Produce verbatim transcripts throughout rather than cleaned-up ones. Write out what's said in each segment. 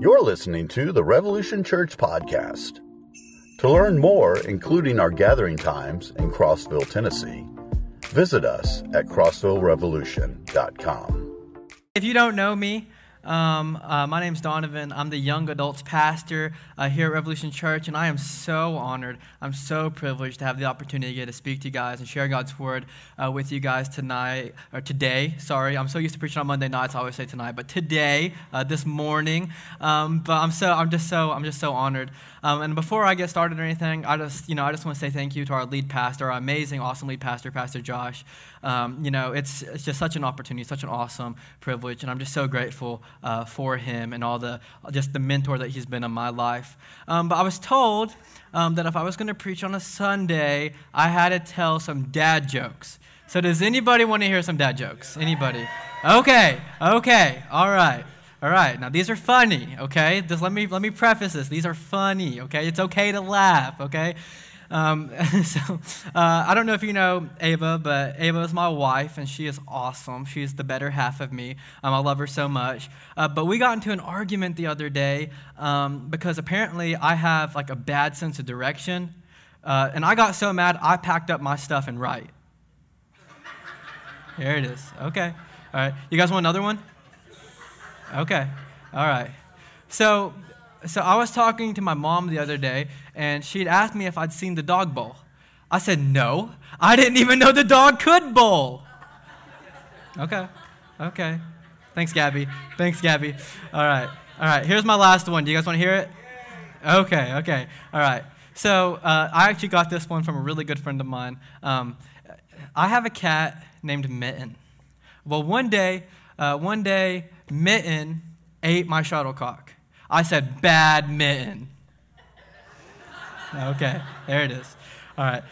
You're listening to the Revolution Church Podcast. To learn more, including our gathering times in Crossville, Tennessee, visit us at crossville revolution dot com. If you don't know me, um, uh, my name's Donovan. I'm the Young Adults Pastor uh, here at Revolution Church, and I am so honored. I'm so privileged to have the opportunity to, to speak to you guys and share God's Word uh, with you guys tonight, or today, sorry. I'm so used to preaching on Monday nights, I always say tonight, but today, uh, this morning. Um, but I'm so, I'm just so, I'm just so honored. Um, and before I get started or anything, I just, you know, I just want to say thank you to our lead pastor, our amazing, awesome lead pastor, Pastor Josh. Um, you know, it's it's just such an opportunity, such an awesome privilege, and I'm just so grateful uh, for him and all the just the mentor that he's been in my life. Um, but I was told um, that if I was going to preach on a Sunday, I had to tell some dad jokes. So does anybody want to hear some dad jokes? Anybody? Okay, okay, all right. All right, now these are funny, okay? Just let me let me preface this. These are funny, okay? It's okay to laugh, okay? Um, so uh, I don't know if you know Ava, but Ava is my wife, and she is awesome. She's the better half of me. Um, I love her so much. Uh, but we got into an argument the other day um, because apparently I have like a bad sense of direction, uh, and I got so mad I packed up my stuff and right. Here it is. Okay. All right. You guys want another one? Okay, all right. So so I was talking to my mom the other day, and she'd asked me if I'd seen the dog bowl. I said, no, I didn't even know the dog could bowl. Okay, okay. Thanks, Gabby. Thanks, Gabby. All right, all right. Here's my last one. Do you guys want to hear it? Okay, okay, all right. So uh, I actually got this one from a really good friend of mine. Um, I have a cat named Mitten. Well, one day, uh, one day, Mitten ate my shuttlecock. I said, bad Mitten. Okay, there it is. All right.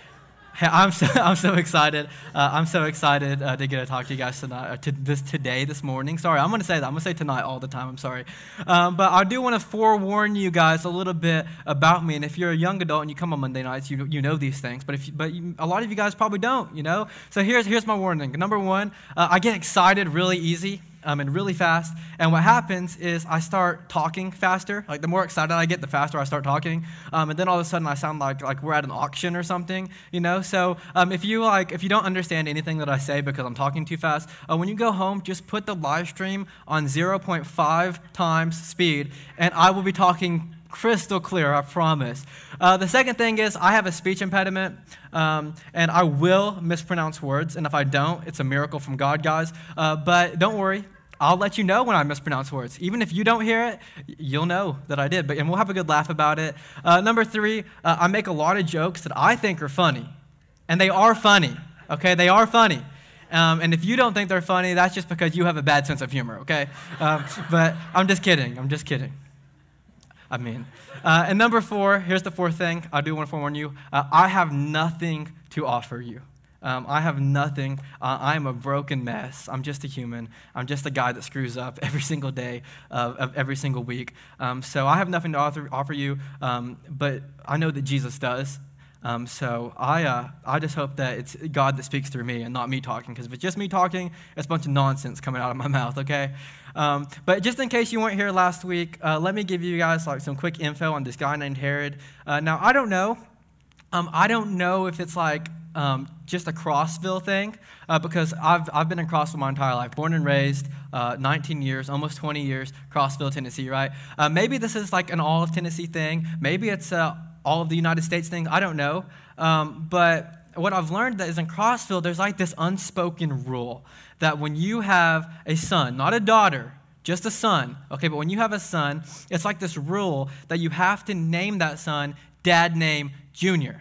Hey, I'm so I'm so excited. Uh, I'm so excited uh, to get to talk to you guys tonight, or to this today, this morning. Sorry, I'm going to say that. I'm going to say tonight all the time. I'm sorry. Um, but I do want to forewarn you guys a little bit about me. And if you're a young adult and you come on Monday nights, you you know these things. But if you, but you, a lot of you guys probably don't, you know. So here's here's my warning. Number one, uh, I get excited really easy. Um, and really fast. And what happens is I start talking faster. Like the more excited I get, the faster I start talking. Um, and then all of a sudden I sound like like we're at an auction or something, you know? So um, if you like, if you don't understand anything that I say because I'm talking too fast, uh, when you go home, just put the live stream on zero point five times speed, and I will be talking crystal clear, I promise. Uh, the second thing is I have a speech impediment, um, and I will mispronounce words. And if I don't, it's a miracle from God, guys. Uh, but don't worry. I'll let you know when I mispronounce words. Even if you don't hear it, you'll know that I did, but and we'll have a good laugh about it. Uh, number three, uh, I make a lot of jokes that I think are funny, and they are funny, okay? They are funny, um, and if you don't think they're funny, that's just because you have a bad sense of humor, okay? Um, but I'm just kidding. I'm just kidding. I mean, uh, and number four, here's the fourth thing. I do want to forewarn you. Uh, I have nothing to offer you. Um, I have nothing. Uh, I am a broken mess. I'm just a human. I'm just a guy that screws up every single day of, of every single week. Um, so I have nothing to offer, offer you, um, but I know that Jesus does. Um, so I uh, I just hope that it's God that speaks through me and not me talking, because if it's just me talking, it's a bunch of nonsense coming out of my mouth, okay? Um, but just in case you weren't here last week, uh, let me give you guys like some quick info on this guy named Herod. Uh, now, I don't know. Um, I don't know if it's like, Um, just a Crossville thing, uh, because I've I've been in Crossville my entire life, born and raised, uh, nineteen years, almost twenty years, Crossville, Tennessee, right? Uh, maybe this is like an all of Tennessee thing. Maybe it's uh, all of the United States thing. I don't know. Um, but what I've learned that is in Crossville, there's like this unspoken rule that when you have a son, not a daughter, just a son, okay, but when you have a son, it's like this rule that you have to name that son Dad Name Junior,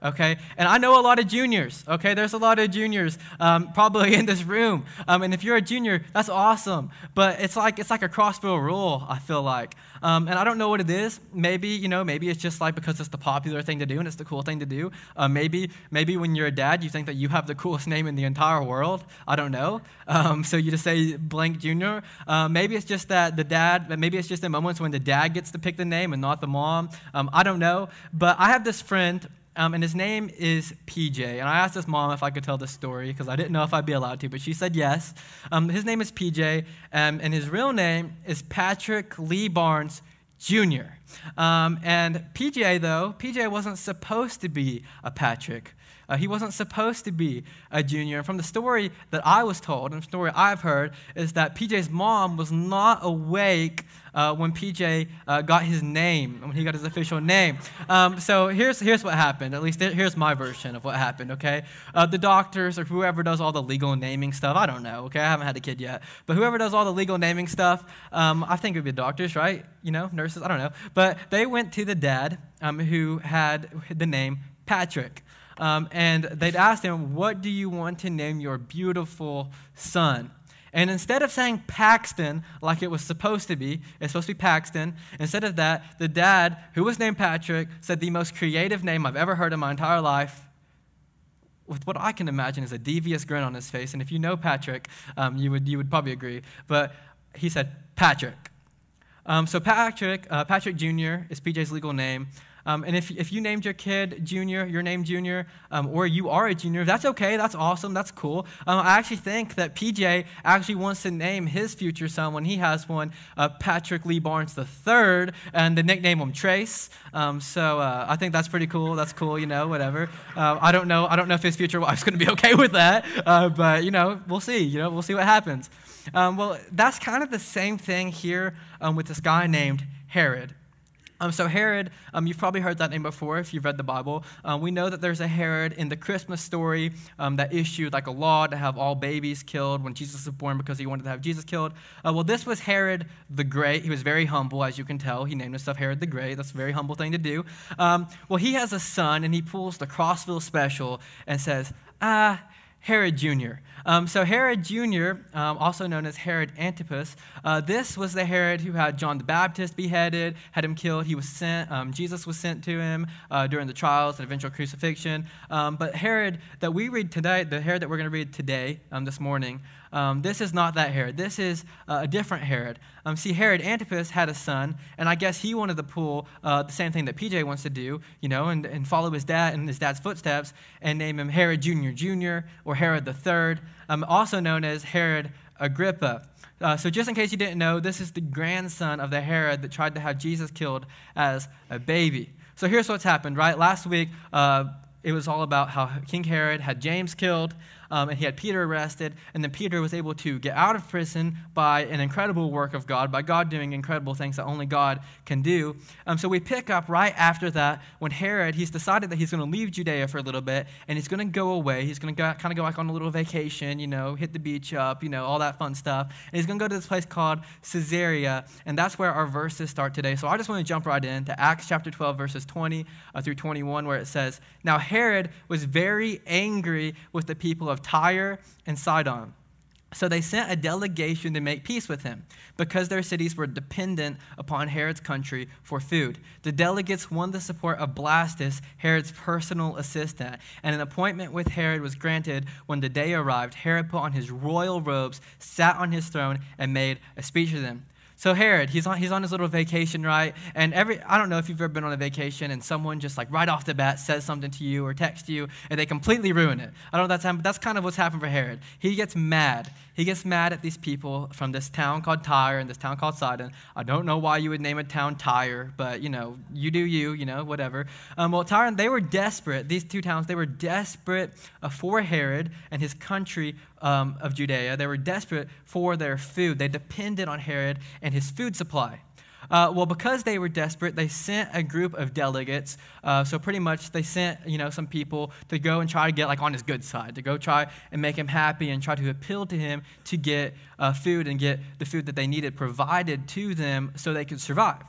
okay? And I know a lot of juniors, okay? There's a lot of juniors um, probably in this room. Um, and if you're a junior, that's awesome. But it's like it's like a Crossville rule, I feel like. Um, and I don't know what it is. Maybe, you know, maybe it's just like because it's the popular thing to do and it's the cool thing to do. Uh, maybe maybe when you're a dad, you think that you have the coolest name in the entire world. I don't know. Um, so you just say blank junior. Uh, maybe it's just that the dad, maybe it's just in moments when the dad gets to pick the name and not the mom. Um, I don't know. But I have this friend um, and his name is P J. And I asked his mom if I could tell this story because I didn't know if I'd be allowed to, but she said yes. Um, his name is P J, um, and his real name is Patrick Lee Barnes Junior Um, and P J, though, P J wasn't supposed to be a Patrick. Uh, he wasn't supposed to be a junior. And from the story that I was told, and the story I've heard, is that P J's mom was not awake uh, when P J uh, got his name, when he got his official name. Um, so here's here's what happened. At least here's my version of what happened, okay? Uh, the doctors or whoever does all the legal naming stuff, I don't know, okay? I haven't had a kid yet. But whoever does all the legal naming stuff, um, I think it would be doctors, right? You know, nurses, I don't know. But they went to the dad um, who had the name Patrick. Um, and they'd ask him, what do you want to name your beautiful son? And instead of saying Paxton, like it was supposed to be, it's supposed to be Paxton, instead of that, the dad, who was named Patrick, said the most creative name I've ever heard in my entire life, with what I can imagine is a devious grin on his face. And if you know Patrick, um, you would you would probably agree. But he said, Patrick. Um, so Patrick, uh, Patrick Junior is P J's legal name. Um, and if if you named your kid Junior, your name Junior, um, or you are a junior, that's okay. That's awesome. That's cool. Um, I actually think that P J actually wants to name his future son when he has one, uh, Patrick Lee Barnes the Third, and they nickname him Trace. Um, so uh, I think that's pretty cool. That's cool. You know, whatever. Uh, I don't know. I don't know if his future wife's going to be okay with that. Uh, but you know, we'll see. You know, we'll see what happens. Um, well, that's kind of the same thing here um, with this guy named Herod. Um, so Herod, um, you've probably heard that name before if you've read the Bible. Um, we know that there's a Herod in the Christmas story um, that issued like a law to have all babies killed when Jesus was born because he wanted to have Jesus killed. Uh, well, this was Herod the Great. He was very humble, as you can tell. He named himself Herod the Great. That's a very humble thing to do. Um, well, he has a son, and he pulls the Crossville special and says, ah, Herod Junior Um, so Herod Junior, um, also known as Herod Antipas, uh, this was the Herod who had John the Baptist beheaded, had him killed. He was sent. Um, Jesus was sent to him uh, during the trials and eventual crucifixion. Um, but Herod that we read today, the Herod that we're going to read today, um, this morning, um, this is not that Herod. This is uh, a different Herod. Um, see, Herod Antipas had a son, and I guess he wanted to pull uh, the same thing that P J wants to do, you know, and, and follow his dad in his dad's footsteps and name him Herod Junior Junior or Herod the Third, um, also known as Herod Agrippa. Uh, so just in case you didn't know, this is the grandson of the Herod that tried to have Jesus killed as a baby. So here's what's happened, right? Last week, uh, it was all about how King Herod had James killed, um, and he had Peter arrested, and then Peter was able to get out of prison by an incredible work of God, by God doing incredible things that only God can do. Um, so we pick up right after that when Herod, he's decided that he's going to leave Judea for a little bit, and he's going to go away. He's going to kind of go like on a little vacation, you know, hit the beach up, you know, all that fun stuff. And he's going to go to this place called Caesarea, and that's where our verses start today. So I just want to jump right in to Acts chapter twelve, verses twenty uh, through twenty-one, where it says, "Now Herod was very angry with the people of Tyre and Sidon. So they sent a delegation to make peace with him because their cities were dependent upon Herod's country for food. The delegates won the support of Blastus, Herod's personal assistant, and an appointment with Herod was granted. When the day arrived, Herod put on his royal robes, sat on his throne, and made a speech to them." So Herod, he's on he's on his little vacation, right? And every I don't know if you've ever been on a vacation and someone just like right off the bat says something to you or texts you and they completely ruin it. I don't know if that's happened, but that's kind of what's happened for Herod. He gets mad. He gets mad at these people from this town called Tyre and this town called Sidon. I don't know why you would name a town Tyre, but you know, you do you, you know, whatever. Um, well, Tyre, they were desperate. These two towns, they were desperate for Herod and his country um, of Judea. They were desperate for their food. They depended on Herod and his food supply. Uh, well, because they were desperate, they sent a group of delegates. Uh, so pretty much they sent, you know, some people to go and try to get like on his good side, to go try and make him happy and try to appeal to him to get uh, food and get the food that they needed provided to them so they could survive.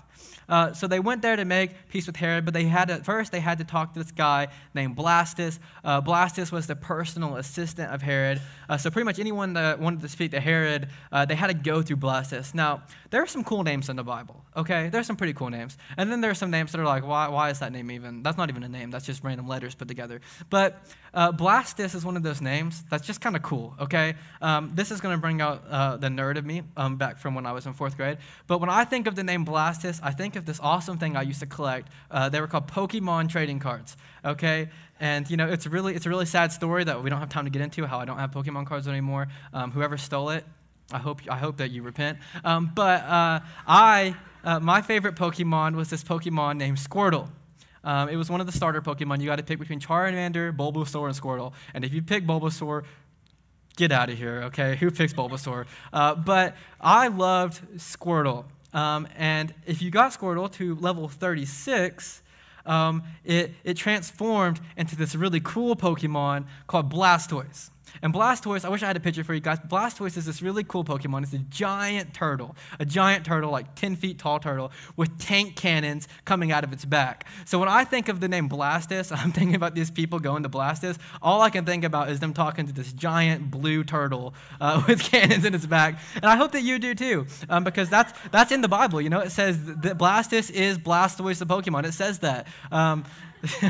Uh, so they went there to make peace with Herod, but they had to, first they had to talk to this guy named Blastus. Uh, Blastus was the personal assistant of Herod. Uh, so pretty much anyone that wanted to speak to Herod, uh, they had to go through Blastus. Now, there are some cool names in the Bible, okay? There's some pretty cool names. And then there are some names that are like, why, why is that name even? That's not even a name. That's just random letters put together. But uh, Blastus is one of those names that's just kind of cool, okay? Um, this is going to bring out uh, the nerd of me um, back from when I was in fourth grade. But when I think of the name Blastus, I think of this awesome thing I used to collect. Uh, they were called Pokemon trading cards, okay? And, you know, it's really it's a really sad story that we don't have time to get into, how I don't have Pokemon cards anymore. Um, whoever stole it, I hope I hope that you repent. Um, but uh, I, uh, my favorite Pokemon was this Pokemon named Squirtle. Um, it was one of the starter Pokemon. You got to pick between Charmander, Bulbasaur, and Squirtle. And if you pick Bulbasaur, get out of here, okay? Who picks Bulbasaur? Uh, but I loved Squirtle. Um, and if you got Squirtle to level thirty-six, um, it, it transformed into this really cool Pokemon called Blastoise. And Blastoise, I wish I had a picture for you guys. Blastoise is this really cool Pokemon. It's a giant turtle, a giant turtle, like ten feet tall turtle with tank cannons coming out of its back. So when I think of the name Blastus, I'm thinking about these people going to Blastus. All I can think about is them talking to this giant blue turtle uh, with cannons in its back. And I hope that you do too, um, because that's that's in the Bible. You know, it says that Blastus is Blastoise the Pokemon. It says that. Um,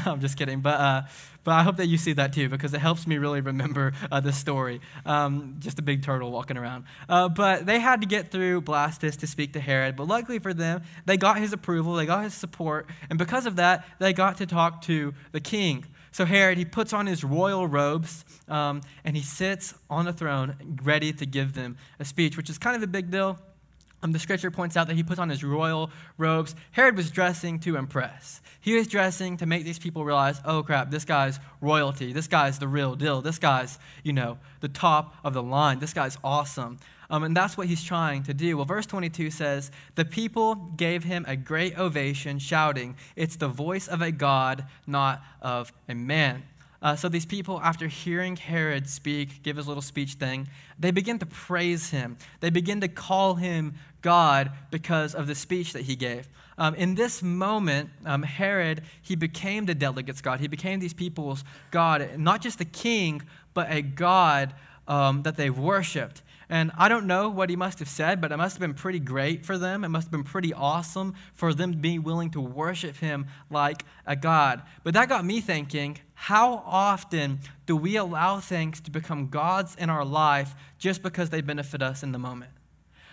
I'm just kidding, but uh, but I hope that you see that too, because it helps me really remember uh, this story. Um, just a big turtle walking around. Uh, but they had to get through Blastus to speak to Herod, but luckily for them, they got his approval, they got his support, and because of that, they got to talk to the king. So Herod, he puts on his royal robes, um, and he sits on the throne ready to give them a speech, which is kind of a big deal. Um, the scripture points out that he puts on his royal robes. Herod was dressing to impress. He was dressing to make these people realize, oh crap, this guy's royalty. This guy's the real deal. This guy's, you know, the top of the line. This guy's awesome. Um, and that's what he's trying to do. Well, verse twenty-two says, the people gave him a great ovation, shouting, it's the voice of a God, not of a man. Uh, so these people, after hearing Herod speak, give his little speech thing, they begin to praise him. They begin to call him God because of the speech that he gave. Um, in this moment, um, Herod, he became the delegates' God. He became these people's God, not just the king, but a God um, that they worshiped. And I don't know what he must have said, but it must have been pretty great for them. It must have been pretty awesome for them to be willing to worship him like a God. But that got me thinking, how often do we allow things to become gods in our life just because they benefit us in the moment?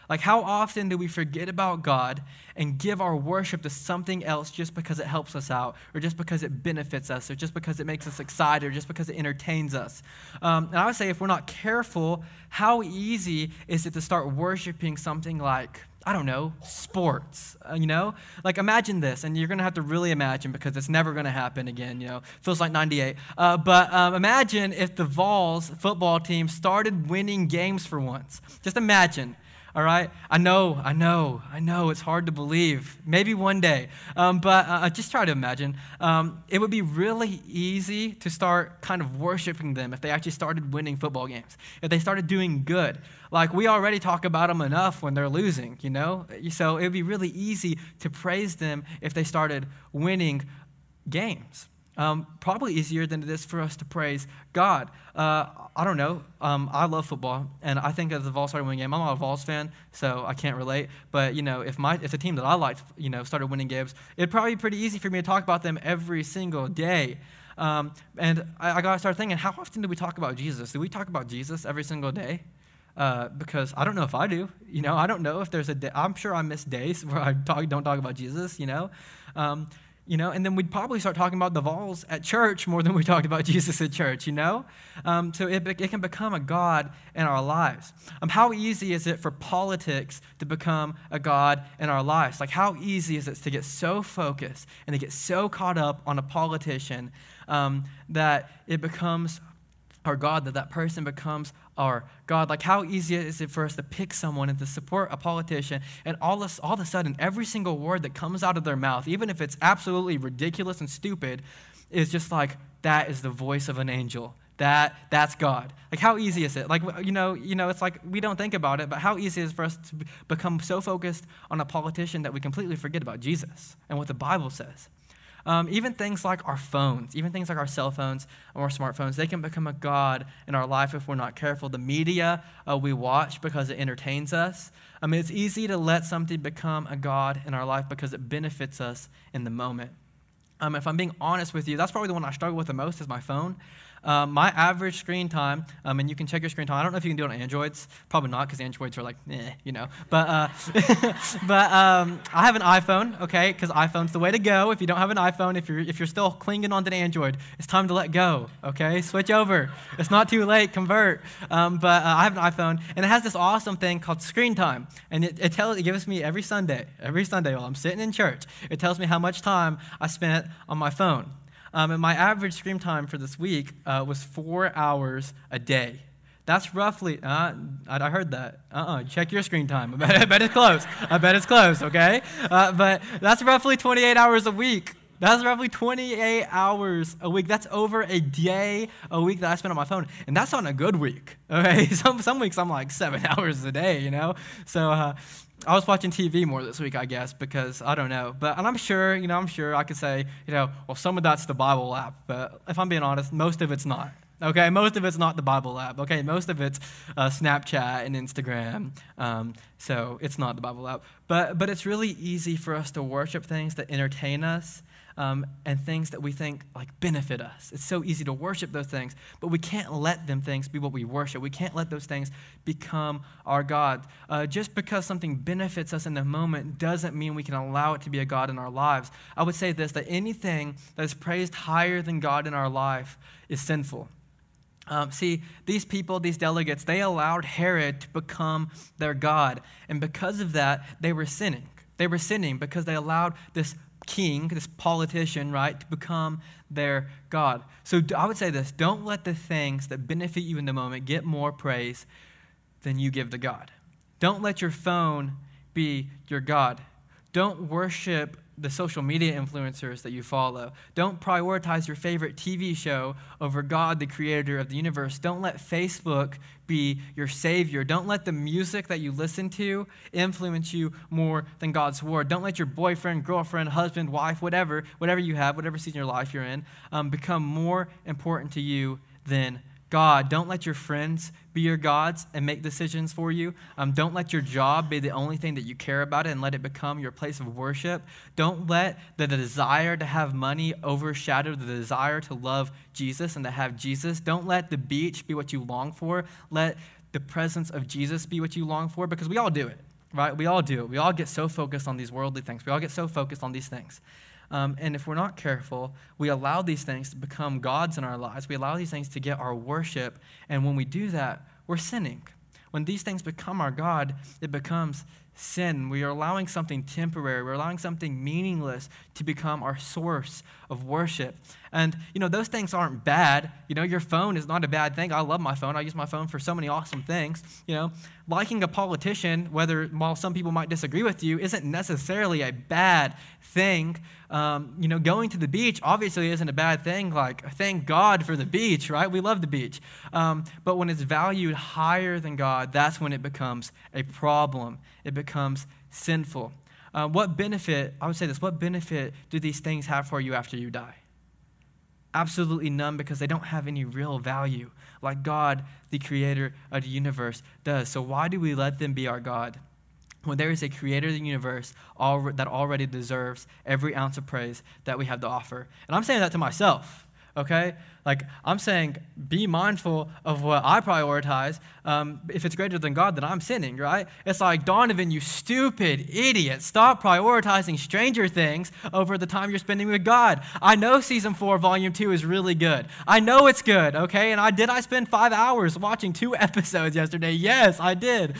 Like, how often do we forget about God and give our worship to something else just because it helps us out, or just because it benefits us, or just because it makes us excited, or just because it entertains us? Um, and I would say if we're not careful, how easy is it to start worshiping something like, I don't know, sports, you know? Like, imagine this, and you're going to have to really imagine because it's never going to happen again, you know? Feels like ninety-eight. Uh, but um, imagine if the Vols football team started winning games for once. Just imagine. All right? I know, I know, I know. It's hard to believe. Maybe one day. Um, but uh, just try to imagine. Um, it would be really easy to start kind of worshiping them if they actually started winning football games, if they started doing good. Like, we already talk about them enough when they're losing, you know? So it would be really easy to praise them if they started winning games. Um, probably easier than it is for us to praise God. Uh, I don't know. Um, I love football, and I think as the Vols started winning games, I'm not a Vols fan, so I can't relate. But you know, if my if the team that I liked, you know, started winning games, it'd probably be pretty easy for me to talk about them every single day. Um, and I, I gotta start thinking: how often do we talk about Jesus? Do we talk about Jesus every single day? Uh, because I don't know if I do. You know, I don't know if there's a day. I'm sure I miss days where I talk, don't talk about Jesus. You know. Um, You know, and then we'd probably start talking about the Vols at church more than we talked about Jesus at church, you know? Um, so it, it can become a God in our lives. Um, how easy is it for politics to become a God in our lives? Like, how easy is it to get so focused and to get so caught up on a politician um, that it becomes our God, that that person becomes our God? Like, how easy is it for us to pick someone and to support a politician, and all of, all of a sudden, every single word that comes out of their mouth, even if it's absolutely ridiculous and stupid, is just like, that is the voice of an angel. That, that's God. Like, how easy is it? Like, you know, you know, it's like, we don't think about it, but how easy is it for us to become so focused on a politician that we completely forget about Jesus and what the Bible says? Um, even things like our phones, even things like our cell phones or our smartphones, they can become a God in our life if we're not careful. The media uh, we watch because it entertains us. I mean, it's easy to let something become a God in our life because it benefits us in the moment. Um, if I'm being honest with you, that's probably the one I struggle with the most, is my phone. Um, my average screen time, um, and you can check your screen time. I don't know if you can do it on Androids. Probably not, because Androids are like, eh, you know. But uh, but um, I have an iPhone, okay, because iPhone's the way to go. If you don't have an iPhone, if you're if you're still clinging on to an Android, it's time to let go, okay? Switch over. It's not too late. Convert. Um, but uh, I have an iPhone, and it has this awesome thing called screen time, and it, it tells it gives me every Sunday, every Sunday while I'm sitting in church. It tells me how much time I spent on my phone. Um, and my average screen time for this week uh, was four hours a day. That's roughly, uh, I heard that. Uh-uh, check your screen time. I bet, I bet it's close. I bet it's close, okay? Uh, but that's roughly twenty-eight hours a week. That's roughly twenty-eight hours a week. That's over a day a week that I spend on my phone. And that's on a good week, okay? Some some weeks I'm like seven hours a day, you know? So, uh I was watching T V more this week, I guess, because I don't know. But and I'm sure, you know, I'm sure I could say, you know, well, some of that's the Bible app. But if I'm being honest, most of it's not. Okay, most of it's not the Bible app. Okay, most of it's uh, Snapchat and Instagram. Um, so it's not the Bible app. But but it's really easy for us to worship things that entertain us um, and things that we think like benefit us. It's so easy to worship those things, but we can't let them things be what we worship. We can't let those things become our God. Uh, just because something benefits us in the moment doesn't mean we can allow it to be a God in our lives. I would say this, that anything that is praised higher than God in our life is sinful. Um, see, these people, these delegates, they allowed Herod to become their God. And because of that, they were sinning. They were sinning because they allowed this king, this politician, right, to become their God. So I would say this, don't let the things that benefit you in the moment get more praise than you give to God. Don't let your phone be your God. Don't worship the social media influencers that you follow. Don't prioritize your favorite T V show over God, the creator of the universe. Don't let Facebook be your savior. Don't let the music that you listen to influence you more than God's word. Don't let your boyfriend, girlfriend, husband, wife, whatever, whatever you have, whatever season of your life you're in, um, become more important to you than God. Don't let your friends be your gods and make decisions for you. Um, don't let your job be the only thing that you care about and let it become your place of worship. Don't let the desire to have money overshadow the desire to love Jesus and to have Jesus. Don't let the beach be what you long for. Let the presence of Jesus be what you long for, because we all do it, right? We all do it. We all get so focused on these worldly things. We all get so focused on these things. Um, and if we're not careful, we allow these things to become gods in our lives. We allow these things to get our worship. And when we do that, we're sinning. When these things become our God, it becomes sin. We are allowing something temporary. We're allowing something meaningless to become our source of worship. And, you know, those things aren't bad. You know, your phone is not a bad thing. I love my phone. I use my phone for so many awesome things. You know, liking a politician, whether while some people might disagree with you, isn't necessarily a bad thing. Um, you know, going to the beach obviously isn't a bad thing. Like, thank God for the beach, right? We love the beach. Um, but when it's valued higher than God, that's when it becomes a problem. It becomes sinful. Uh, what benefit, I would say this, what benefit do these things have for you after you die? Absolutely none, because they don't have any real value like God, the creator of the universe, does. So why do we let them be our God when there is a creator of the universe all, that already deserves every ounce of praise that we have to offer? And I'm saying that to myself, okay? Like, I'm saying be mindful of what I prioritize. Um, if it's greater than God, then I'm sinning, right? It's like, Donovan, you stupid idiot. Stop prioritizing Stranger Things over the time you're spending with God. I know Season four, Volume two is really good. I know it's good, okay? And I did I spend five hours watching two episodes yesterday? Yes, I did.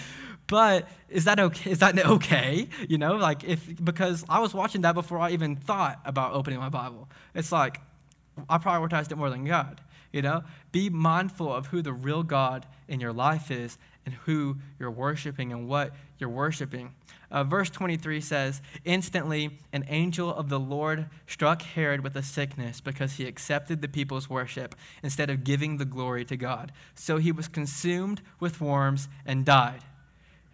But is that okay? Is that okay? You know, like, if because I was watching that before I even thought about opening my Bible. It's like, I prioritized it more than God, you know? Be mindful of who the real God in your life is and who you're worshiping and what you're worshiping. Uh, verse twenty-three says, "Instantly an angel of the Lord struck Herod with a sickness because he accepted the people's worship instead of giving the glory to God. So he was consumed with worms and died."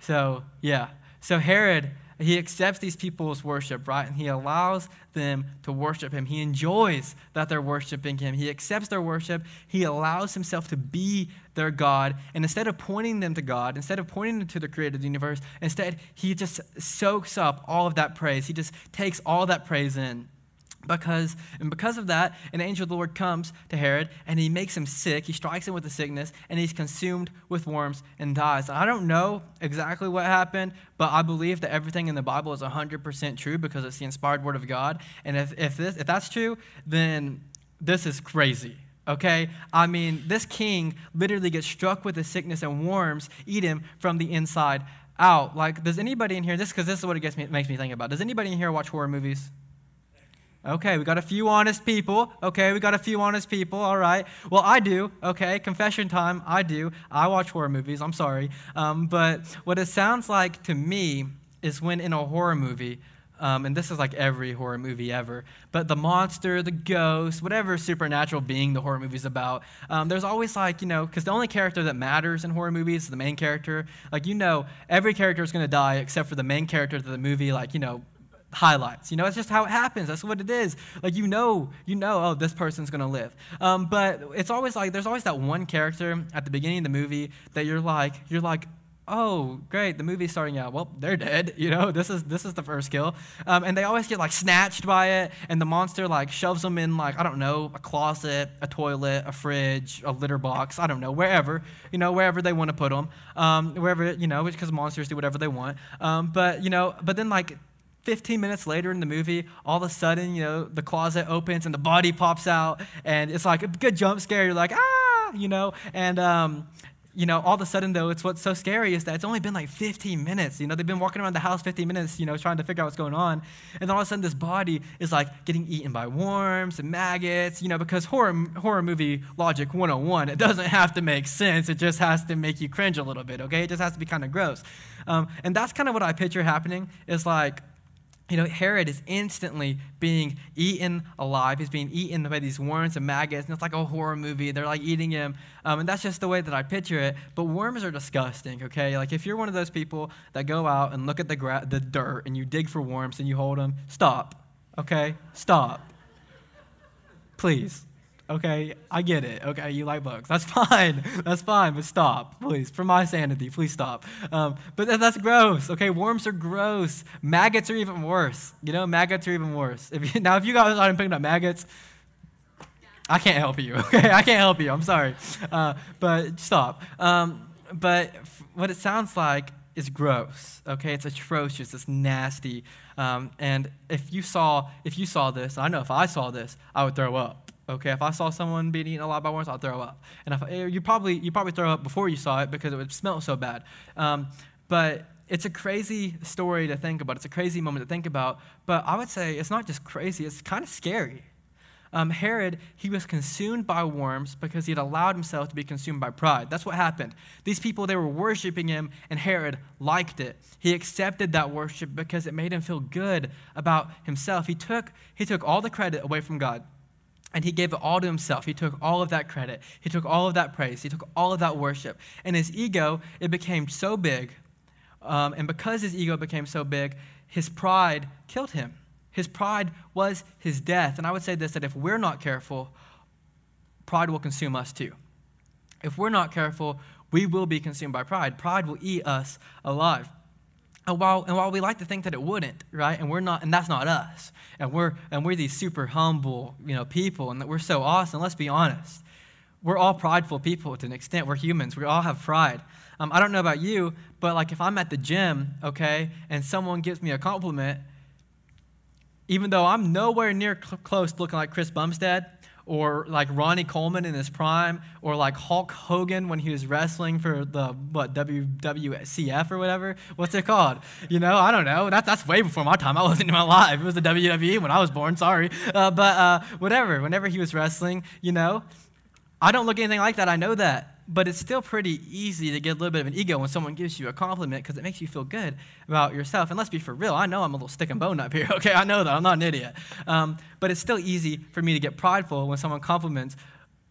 So, yeah. So Herod, he accepts these people's worship, right? And he allows them to worship him. He enjoys that they're worshiping him. He accepts their worship. He allows himself to be their God. And instead of pointing them to God, instead of pointing them to the creator of the universe, instead he just soaks up all of that praise. He just takes all that praise in. Because and because of that, an angel of the Lord comes to Herod, and he makes him sick. He strikes him with a sickness, and he's consumed with worms and dies. I don't know exactly what happened, but I believe that everything in the Bible is one hundred percent true because it's the inspired word of God. And if if this if that's true, then this is crazy. Okay, I mean, this king literally gets struck with a sickness, and worms eat him from the inside out. Like, does anybody in here? This because this is what it gets me, makes me think about. Does anybody in here watch horror movies? Okay, we got a few honest people. Okay, we got a few honest people. All right. Well, I do. Okay, confession time. I do. I watch horror movies. I'm sorry. Um, but what it sounds like to me is when in a horror movie, um, and this is like every horror movie ever, but the monster, the ghost, whatever supernatural being the horror movie's about, um, there's always like, you know, because the only character that matters in horror movies is the main character. Like, you know, every character is going to die except for the main character that the movie, like, you know, highlights. You know, it's just how it happens. That's what it is. Like, you know, you know, oh, this person's going to live. Um, but it's always like, there's always that one character at the beginning of the movie that you're like, you're like, oh, great, the movie's starting out. Well, they're dead. You know, this is this is the first kill. Um, and they always get, like, snatched by it, and the monster, like, shoves them in, like, I don't know, a closet, a toilet, a fridge, a litter box, I don't know, wherever, you know, wherever they want to put them, um, wherever, you know, because monsters do whatever they want. Um, but, you know, but then, like, fifteen minutes later in the movie, all of a sudden, you know, the closet opens and the body pops out, and it's like a good jump scare. You're like, ah, you know, and, um, you know, all of a sudden, though, it's what's so scary is that it's only been like fifteen minutes. You know, they've been walking around the house fifteen minutes, you know, trying to figure out what's going on. And then all of a sudden, this body is like getting eaten by worms and maggots, you know, because horror horror movie logic one oh one, it doesn't have to make sense. It just has to make you cringe a little bit, okay? It just has to be kind of gross. Um, and that's kind of what I picture happening is like, you know, Herod is instantly being eaten alive. He's being eaten by these worms and maggots, and it's like a horror movie. They're, like, eating him, um, and that's just the way that I picture it. But worms are disgusting, okay? Like, if you're one of those people that go out and look at the gra- the dirt and you dig for worms and you hold them, stop, okay? Stop. Please. Okay, I get it. Okay, you like bugs. That's fine. That's fine, but stop, please. For my sanity, please stop. Um, but that, that's gross. Okay, worms are gross. Maggots are even worse. You know, maggots are even worse. If you, now, if you guys aren't picking up maggots, I can't help you. Okay, I can't help you. I'm sorry. Uh, but stop. Um, but f- what it sounds like is gross. Okay, it's atrocious. It's nasty. Um, and if you saw, if you saw this, I know if I saw this, I would throw up. Okay, if I saw someone being eaten alive by worms, I'd throw up. And if you probably you probably throw up before you saw it because it would smell so bad. Um, but it's a crazy story to think about. It's a crazy moment to think about. But I would say it's not just crazy. It's kind of scary. Um, Herod, he was consumed by worms because he had allowed himself to be consumed by pride. That's what happened. These people, they were worshiping him, and Herod liked it. He accepted that worship because it made him feel good about himself. He took he took all the credit away from God. And he gave it all to himself. He took all of that credit. He took all of that praise. He took all of that worship. And his ego, it became so big. Um, and because his ego became so big, his pride killed him. His pride was his death. And I would say this, that if we're not careful, pride will consume us too. If we're not careful, we will be consumed by pride. Pride will eat us alive. And while, and while we like to think that it wouldn't, right? And we're not, and that's not us. And we're and we're these super humble, you know, people, and that we're so awesome. Let's be honest. We're all prideful people to an extent. We're humans. We all have pride. Um, I don't know about you, but like if I'm at the gym, okay, and someone gives me a compliment, even though I'm nowhere near cl- close to looking like Chris Bumstead, or like Ronnie Coleman in his prime, or like Hulk Hogan when he was wrestling for the, what, W W C F or whatever? What's it called? You know, I don't know. That, that's way before my time. I wasn't even alive. It was the W W E when I was born, sorry. Uh, but uh, whatever, whenever he was wrestling, you know, I don't look anything like that. I know that. But it's still pretty easy to get a little bit of an ego when someone gives you a compliment because it makes you feel good about yourself. And let's be for real, I know I'm a little stick and bone up here, okay? I know that, I'm not an idiot. Um, but it's still easy for me to get prideful when someone compliments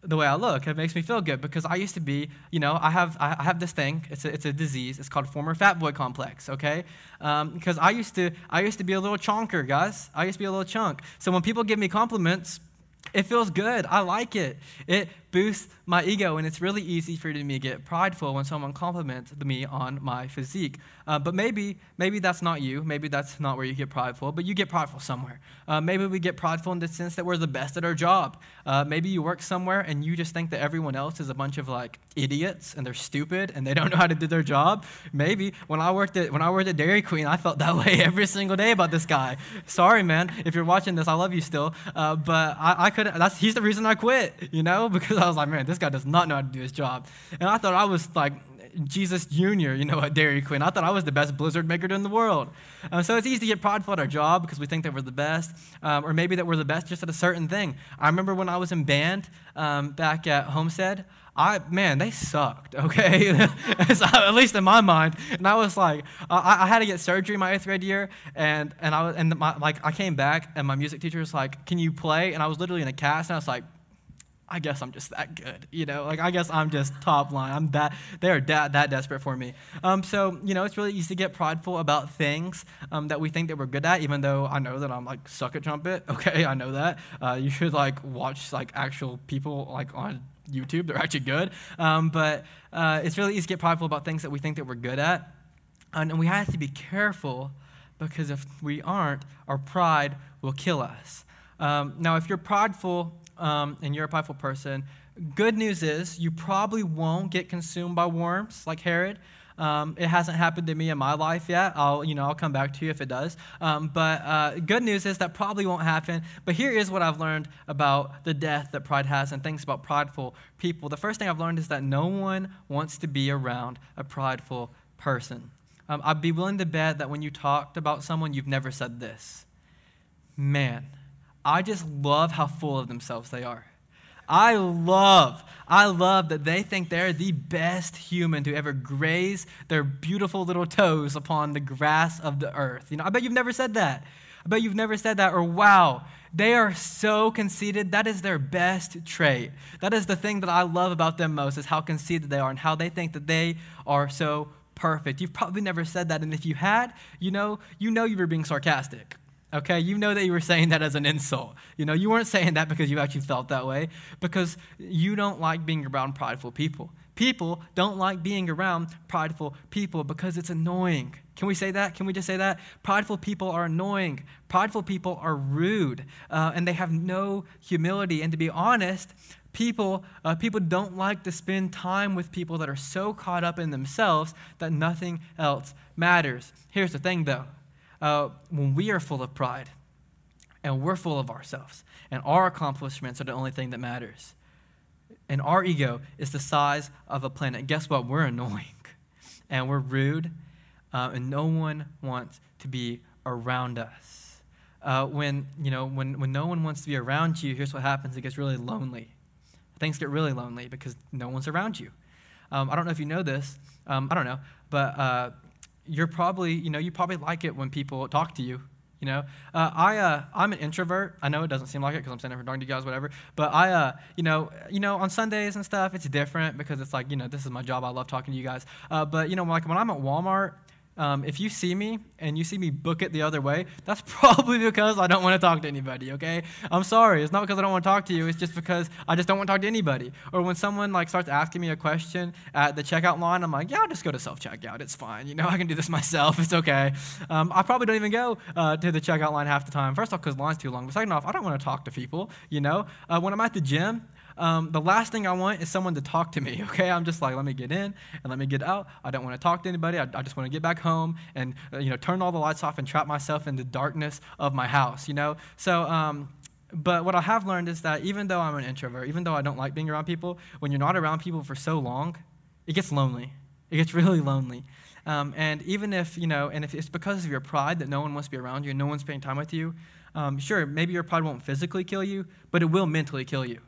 the way I look. It makes me feel good because I used to be, you know, I have I have this thing. It's a, it's a disease. It's called former fat boy complex, okay? Um, because I used to I used to be a little chonker, guys. I used to be a little chunk. So when people give me compliments, it feels good. I like it. It boosts my ego, and it's really easy for me to get prideful when someone compliments me on my physique. Uh, but maybe maybe that's not you. Maybe that's not where you get prideful, but you get prideful somewhere. Uh, maybe we get prideful in the sense that we're the best at our job. Uh, maybe you work somewhere, and you just think that everyone else is a bunch of, like, idiots, and they're stupid, and they don't know how to do their job. Maybe when I worked at, when I worked at Dairy Queen, I felt that way every single day about this guy. Sorry, man. If you're watching this, I love you still. Uh, but I, I couldn't. That's, he's the reason I quit, you know, because I was like, man, this guy does not know how to do his job. And I thought I was like Jesus Junior, you know, at Dairy Queen. I thought I was the best blizzard maker in the world. Um, so it's easy to get prideful at our job because we think that we're the best, um, or maybe that we're the best just at a certain thing. I remember when I was in band um, back at Homestead, I, man, they sucked, okay? At least in my mind. And I was like, I, I had to get surgery my eighth grade year, and and I was, and my, like I came back, and my music teacher was like, "Can you play?" And I was literally in a cast, and I was like, I guess I'm just that good, you know, like I guess I'm just top line. I'm that, they are that, that desperate for me. Um, so, you know, it's really easy to get prideful about things um, that we think that we're good at, even though I know that I'm like, suck at trumpet. Okay, I know that. Uh, you should like watch like actual people like on YouTube. They're actually good. Um, but uh, it's really easy to get prideful about things that we think that we're good at. And, and we have to be careful because if we aren't, our pride will kill us. Um, now, if you're prideful, Um, and you're a prideful person, good news is you probably won't get consumed by worms like Herod. Um, it hasn't happened to me in my life yet. I'll, you know, I'll come back to you if it does. Um, but uh, good news is that probably won't happen. But here is what I've learned about the death that pride has and things about prideful people. The first thing I've learned is that no one wants to be around a prideful person. Um, I'd be willing to bet that when you talked about someone, you've never said this. Man, I just love how full of themselves they are. I love, I love that they think they're the best human to ever graze their beautiful little toes upon the grass of the earth. You know, I bet you've never said that. I bet you've never said that. Or wow, they are so conceited. That is their best trait. That is the thing that I love about them most is how conceited they are and how they think that they are so perfect. You've probably never said that. And if you had, you know, you know you were being sarcastic. Okay, you know that you were saying that as an insult. You know, you weren't saying that because you actually felt that way, because you don't like being around prideful people. People don't like being around prideful people because it's annoying. Can we say that? Can we just say that? Prideful people are annoying. Prideful people are rude, uh, and they have no humility. And to be honest, people uh, people don't like to spend time with people that are so caught up in themselves that nothing else matters. Here's the thing, though. Uh, when we are full of pride and we're full of ourselves and our accomplishments are the only thing that matters and our ego is the size of a planet, guess what? We're annoying and we're rude uh, and no one wants to be around us. Uh, when, you know, when, when no one wants to be around you, here's what happens. It gets really lonely. Things get really lonely because no one's around you. Um, I don't know if you know this. Um, I don't know, but... Uh, You're probably, you know, you probably like it when people talk to you, you know. Uh, I, uh, I'm an introvert. I know it doesn't seem like it because I'm standing for talking to you guys, whatever. But I, uh, you know, you know, on Sundays and stuff, it's different because it's like, you know, this is my job. I love talking to you guys. Uh, but, you know, like when I'm at Walmart, Um, if you see me and you see me book it the other way, that's probably because I don't want to talk to anybody, okay? I'm sorry. It's not because I don't want to talk to you. It's just because I just don't want to talk to anybody. Or when someone like starts asking me a question at the checkout line, I'm like, yeah, I'll just go to self-checkout. It's fine. You know, I can do this myself. It's okay. Um, I probably don't even go uh, to the checkout line half the time. First off, because the line's too long. But second off, I don't want to talk to people, you know? Uh, when I'm at the gym, Um, the last thing I want is someone to talk to me, okay? I'm just like, let me get in and let me get out. I don't want to talk to anybody. I, I just want to get back home and, uh, you know, turn all the lights off and trap myself in the darkness of my house, you know? So, um, but what I have learned is that even though I'm an introvert, even though I don't like being around people, when you're not around people for so long, it gets lonely. It gets really lonely. Um, and even if, you know, and if it's because of your pride that no one wants to be around you and no one's spending time with you, um, sure, maybe your pride won't physically kill you, but it will mentally kill you.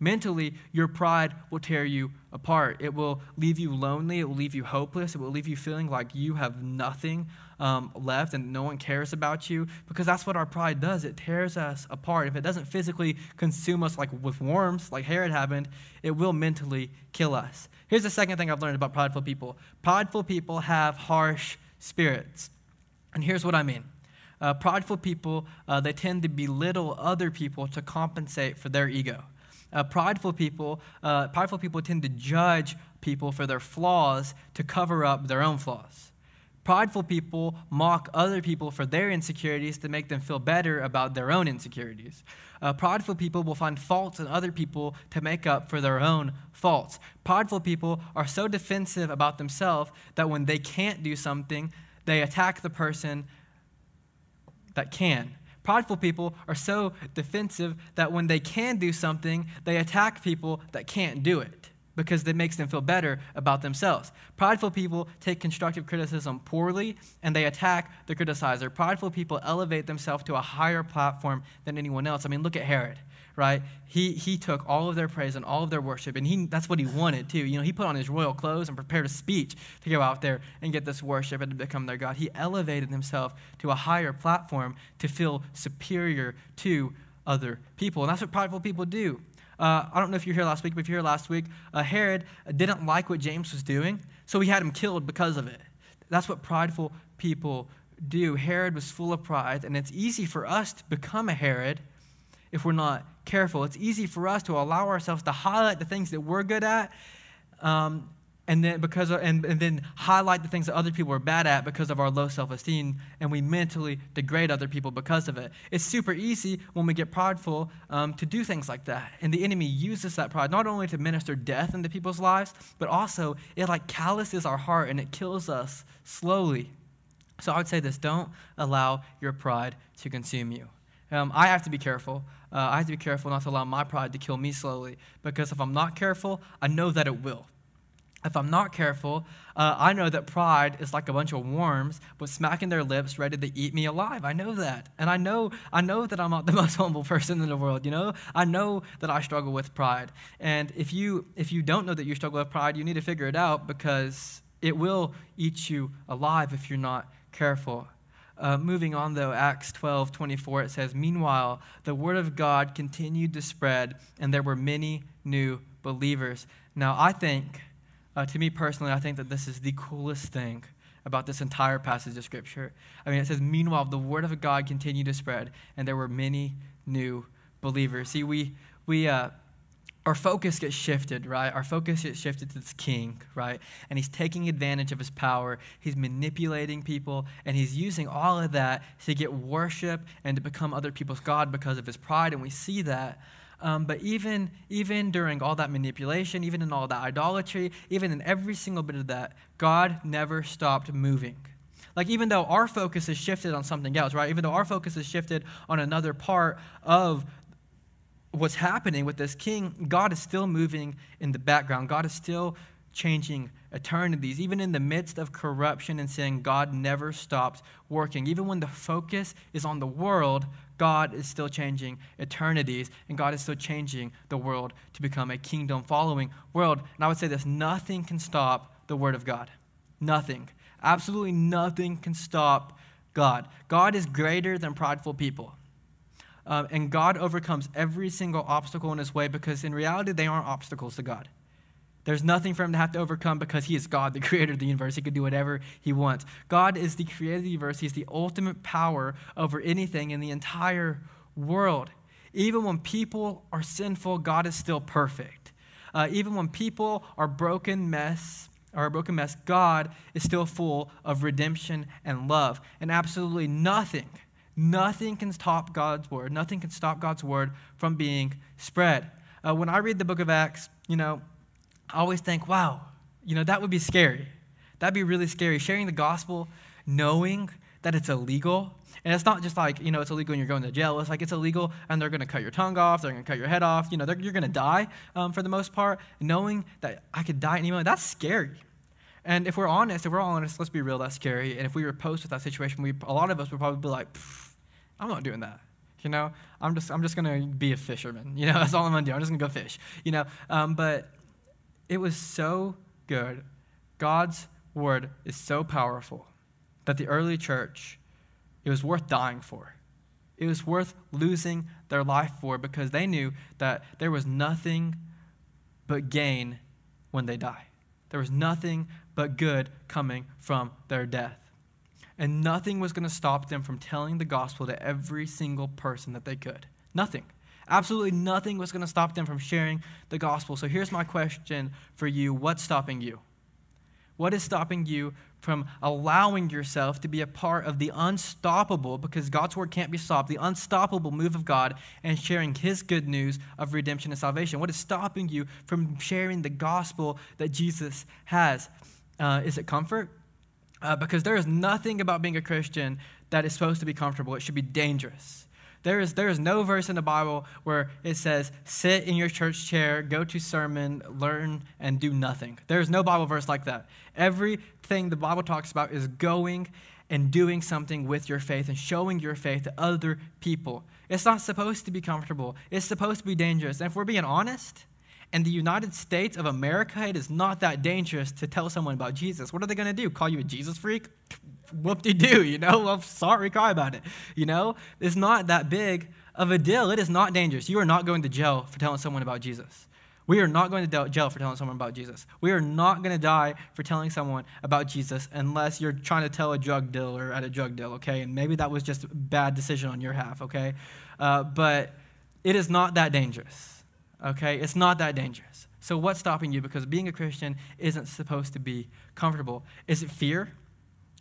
Mentally, your pride will tear you apart. It will leave you lonely. It will leave you hopeless. It will leave you feeling like you have nothing um, left and no one cares about you, because that's what our pride does. It tears us apart. If it doesn't physically consume us like with worms, like Herod happened, it will mentally kill us. Here's the second thing I've learned about prideful people. Prideful people have harsh spirits. And here's what I mean. Uh, prideful people, uh, they tend to belittle other people to compensate for their ego. Uh, prideful people, uh, prideful people tend to judge people for their flaws to cover up their own flaws. Prideful people mock other people for their insecurities to make them feel better about their own insecurities. Uh, prideful people will find faults in other people to make up for their own faults. Prideful people are so defensive about themselves that when they can't do something, they attack the person that can. Prideful people are so defensive that when they can do something, they attack people that can't do it because it makes them feel better about themselves. Prideful people take constructive criticism poorly, and they attack the criticizer. Prideful people elevate themselves to a higher platform than anyone else. I mean, look at Herod, right? He he took all of their praise and all of their worship, and he that's what he wanted, too. You know, he put on his royal clothes and prepared a speech to go out there and get this worship and to become their God. He elevated himself to a higher platform to feel superior to other people, and that's what prideful people do. Uh, I don't know if you were here last week, but if you were here last week, uh, Herod didn't like what James was doing, so he had him killed because of it. That's what prideful people do. Herod was full of pride, and it's easy for us to become a Herod if we're not careful. It's easy for us to allow ourselves to highlight the things that we're good at, um, and then because of, and, and then highlight the things that other people are bad at because of our low self-esteem, and we mentally degrade other people because of it. It's super easy when we get prideful um, to do things like that, and the enemy uses that pride not only to minister death into people's lives, but also it like calluses our heart and it kills us slowly. So I would say this: don't allow your pride to consume you. Um, I have to be careful. Uh, I have to be careful not to allow my pride to kill me slowly, because if I'm not careful, I know that it will. If I'm not careful, uh, I know that pride is like a bunch of worms with smacking their lips ready to eat me alive. I know that. And I know I know that I'm not the most humble person in the world, you know? I know that I struggle with pride. And if you if you don't know that you struggle with pride, you need to figure it out, because it will eat you alive if you're not careful. Uh, moving on, though, Acts twelve twenty-four, it says, "Meanwhile, the word of God continued to spread, and there were many new believers." Now, I think... Uh, to me personally, I think that this is the coolest thing about this entire passage of Scripture. I mean, it says, "Meanwhile, the word of God continued to spread, and there were many new believers." See, we, we uh, our focus gets shifted, right? Our focus gets shifted to this king, right? And he's taking advantage of his power. He's manipulating people, and he's using all of that to get worship and to become other people's God because of his pride, and we see that. Um, but even even during all that manipulation, even in all that idolatry, even in every single bit of that, God never stopped moving. Like, even though our focus is shifted on something else, right? Even though our focus is shifted on another part of what's happening with this king, God is still moving in the background. God is still changing eternities. Even in the midst of corruption and sin, God never stopped working. Even when the focus is on the world, God is still changing eternities, and God is still changing the world to become a kingdom-following world. And I would say this: nothing can stop the word of God. Nothing. Absolutely nothing can stop God. God is greater than prideful people. Um, and God overcomes every single obstacle in his way, because in reality, they aren't obstacles to God. There's nothing for him to have to overcome, because he is God, the creator of the universe. He can do whatever he wants. God is the creator of the universe. He's the ultimate power over anything in the entire world. Even when people are sinful, God is still perfect. Uh, even when people are broken mess, or a broken mess, God is still full of redemption and love. And absolutely nothing, nothing can stop God's word. Nothing can stop God's word from being spread. Uh, when I read the book of Acts, you know, I always think, wow, you know, that would be scary. That'd be really scary. Sharing the gospel, knowing that it's illegal. And it's not just like, you know, it's illegal and you're going to jail. It's like, it's illegal and they're going to cut your tongue off. They're going to cut your head off. You know, you're going to die um, for the most part. Knowing that I could die at any moment, that's scary. And if we're honest, if we're all honest, let's be real, that's scary. And if we were posed with that situation, we a lot of us would probably be like, I'm not doing that. You know, I'm just, I'm just going to be a fisherman. You know, that's all I'm going to do. I'm just going to go fish, you know. Um, but... It was so good. God's word is so powerful that the early church, it was worth dying for. It was worth losing their life for, because they knew that there was nothing but gain when they die. There was nothing but good coming from their death. And nothing was going to stop them from telling the gospel to every single person that they could. Nothing. Absolutely nothing was going to stop them from sharing the gospel. So here's my question for you. What's stopping you? What is stopping you from allowing yourself to be a part of the unstoppable, because God's word can't be stopped, the unstoppable move of God and sharing his good news of redemption and salvation? What is stopping you from sharing the gospel that Jesus has? Uh, is it comfort? Uh, because there is nothing about being a Christian that is supposed to be comfortable. It should be dangerous. There is there is no verse in the Bible where it says, sit in your church chair, go to sermon, learn, and do nothing. There is no Bible verse like that. Everything the Bible talks about is going and doing something with your faith and showing your faith to other people. It's not supposed to be comfortable. It's supposed to be dangerous. And if we're being honest, in the United States of America, it is not that dangerous to tell someone about Jesus. What are they going to do? Call you a Jesus freak? Whoop-de-doo, you know? I'm sorry, cry about it, you know? It's not that big of a deal. It is not dangerous. You are not going to jail for telling someone about Jesus. We are not going to jail for telling someone about Jesus. We are not going to die for telling someone about Jesus unless you're trying to tell a drug dealer at a drug deal, okay? And maybe that was just a bad decision on your half, okay? Uh, but it is not that dangerous. Okay, it's not that dangerous. So what's stopping you? Because being a Christian isn't supposed to be comfortable. Is it fear?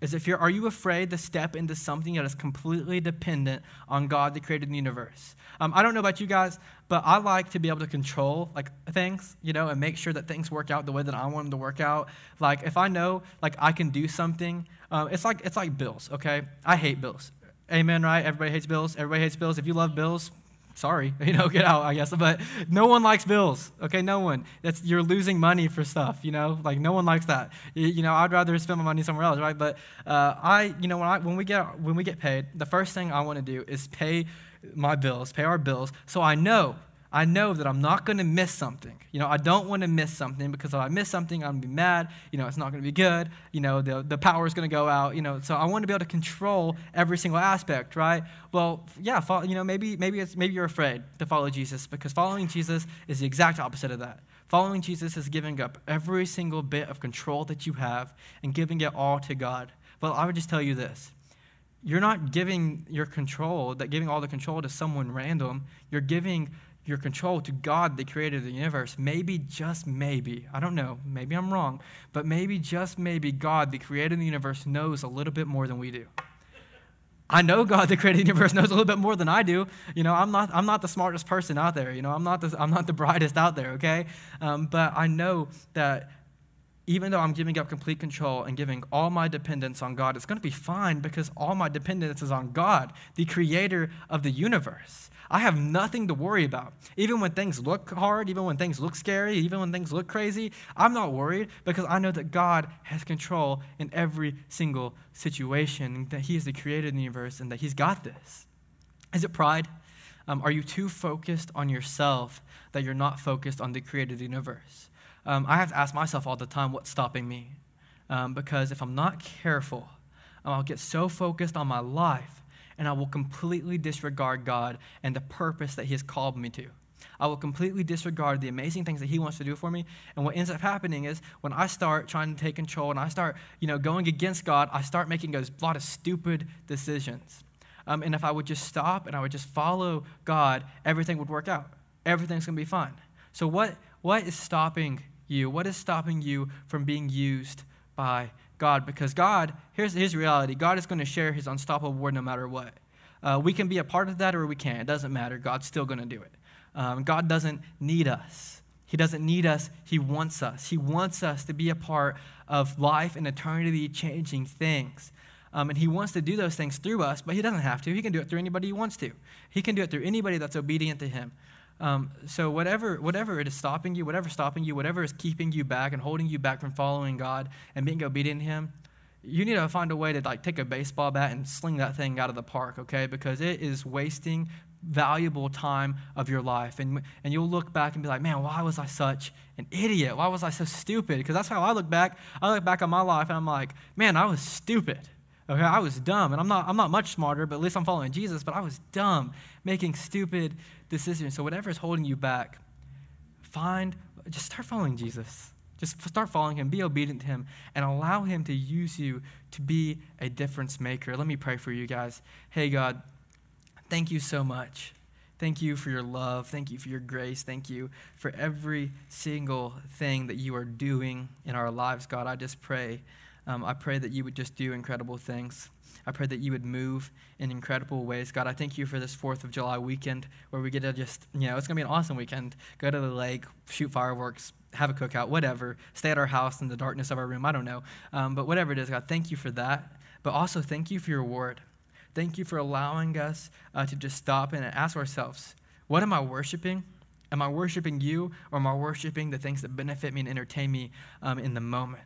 Is it fear? Are you afraid to step into something that is completely dependent on God that created the universe? Um, I don't know about you guys, but I like to be able to control like things, you know, and make sure that things work out the way that I want them to work out. Like if I know like I can do something, um, it's like it's like bills. Okay, I hate bills. Amen, right? Everybody hates bills. Everybody hates bills. If you love bills, sorry, you know, get out, I guess. But no one likes bills, okay? No one. That's, you're losing money for stuff, you know? Like, no one likes that. You, you know, I'd rather spend my money somewhere else, right? But uh, I, you know, when I when we get when we get paid, the first thing I want to do is pay my bills, pay our bills, so I know, I know that I'm not going to miss something. You know, I don't want to miss something, because if I miss something, I'm going to be mad. You know, it's not going to be good. You know, the the power is going to go out. You know, so I want to be able to control every single aspect, right? Well, yeah, follow, you know, maybe maybe it's maybe you're afraid to follow Jesus, because following Jesus is the exact opposite of that. Following Jesus is giving up every single bit of control that you have and giving it all to God. Well, I would just tell you this. You're not giving your control, that giving all the control to someone random. You're giving your control to God, the creator of the universe. Maybe, just maybe, I don't know, maybe I'm wrong, but maybe, just maybe, God, the creator of the universe, knows a little bit more than we do. I know God, the creator of the universe, knows a little bit more than I do. You know, I'm not I'm not the smartest person out there. You know, I'm not the, I'm not the brightest out there, okay? Um, but I know that even though I'm giving up complete control and giving all my dependence on God, it's going to be fine, because all my dependence is on God, the creator of the universe. I have nothing to worry about. Even when things look hard, even when things look scary, even when things look crazy, I'm not worried, because I know that God has control in every single situation, that he is the creator of the universe and that he's got this. Is it pride? Um, are you too focused on yourself that you're not focused on the creator of the universe? Um, I have to ask myself all the time, what's stopping me? Um, because if I'm not careful, um, I'll get so focused on my life, and I will completely disregard God and the purpose that he has called me to. I will completely disregard the amazing things that he wants to do for me. And what ends up happening is, when I start trying to take control and I start, you know, going against God, I start making a lot of stupid decisions. Um, and if I would just stop and I would just follow God, everything would work out. Everything's going to be fine. So what what is stopping you? What is stopping you from being used by God? Because God, here's his reality. God is going to share his unstoppable word no matter what. Uh, we can be a part of that or we can't. It doesn't matter. God's still going to do it. Um, God doesn't need us. He doesn't need us. He wants us. He wants us to be a part of life and eternity changing things. Um, and he wants to do those things through us, but he doesn't have to. He can do it through anybody he wants to. He can do it through anybody that's obedient to him. Um, so whatever whatever it is stopping you, whatever stopping you, whatever is keeping you back and holding you back from following God and being obedient to him, you need to find a way to like take a baseball bat and sling that thing out of the park, okay? Because it is wasting valuable time of your life. And and you'll look back and be like, man, why was I such an idiot? Why was I so stupid? Because that's how I look back. I look back on my life and I'm like, man, I was stupid. Okay, I was dumb, and I'm not I'm not much smarter, but at least I'm following Jesus, but I was dumb, making stupid decisions. So whatever is holding you back, find, just start following Jesus. Just start following him, be obedient to him, and allow him to use you to be a difference maker. Let me pray for you guys. Hey, God, thank you so much Thank you for your love. Thank you for your grace. Thank you for every single thing that you are doing in our lives, God. I just pray. Um, I pray that you would just do incredible things. I pray that you would move in incredible ways. God, I thank you for this fourth of July weekend where we get to just, you know, it's going to be an awesome weekend. Go to the lake, shoot fireworks, have a cookout, whatever. Stay at our house in the darkness of our room. I don't know. Um, but whatever it is, God, thank you for that. But also thank you for your word. Thank you for allowing us uh, to just stop and ask ourselves, what am I worshiping? Am I worshiping you, or am I worshiping the things that benefit me and entertain me um, in the moment?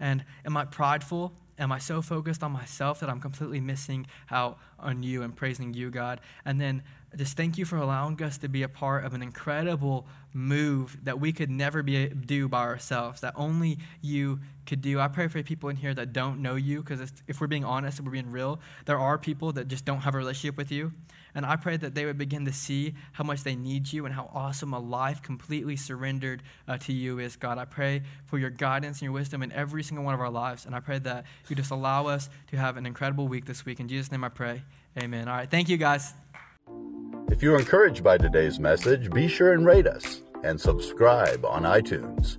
And am I prideful? Am I so focused on myself that I'm completely missing out on you and praising you, God? And then just thank you for allowing us to be a part of an incredible move that we could never be do by ourselves, that only you could do. I pray for people in here that don't know you, because if we're being honest, if we're being real, there are people that just don't have a relationship with you. And I pray that they would begin to see how much they need you and how awesome a life completely surrendered uh, to you is, God. I pray for your guidance and your wisdom in every single one of our lives. And I pray that you just allow us to have an incredible week this week. In Jesus' name I pray. Amen. All right. Thank you, guys. If you're encouraged by today's message, be sure and rate us and subscribe on iTunes.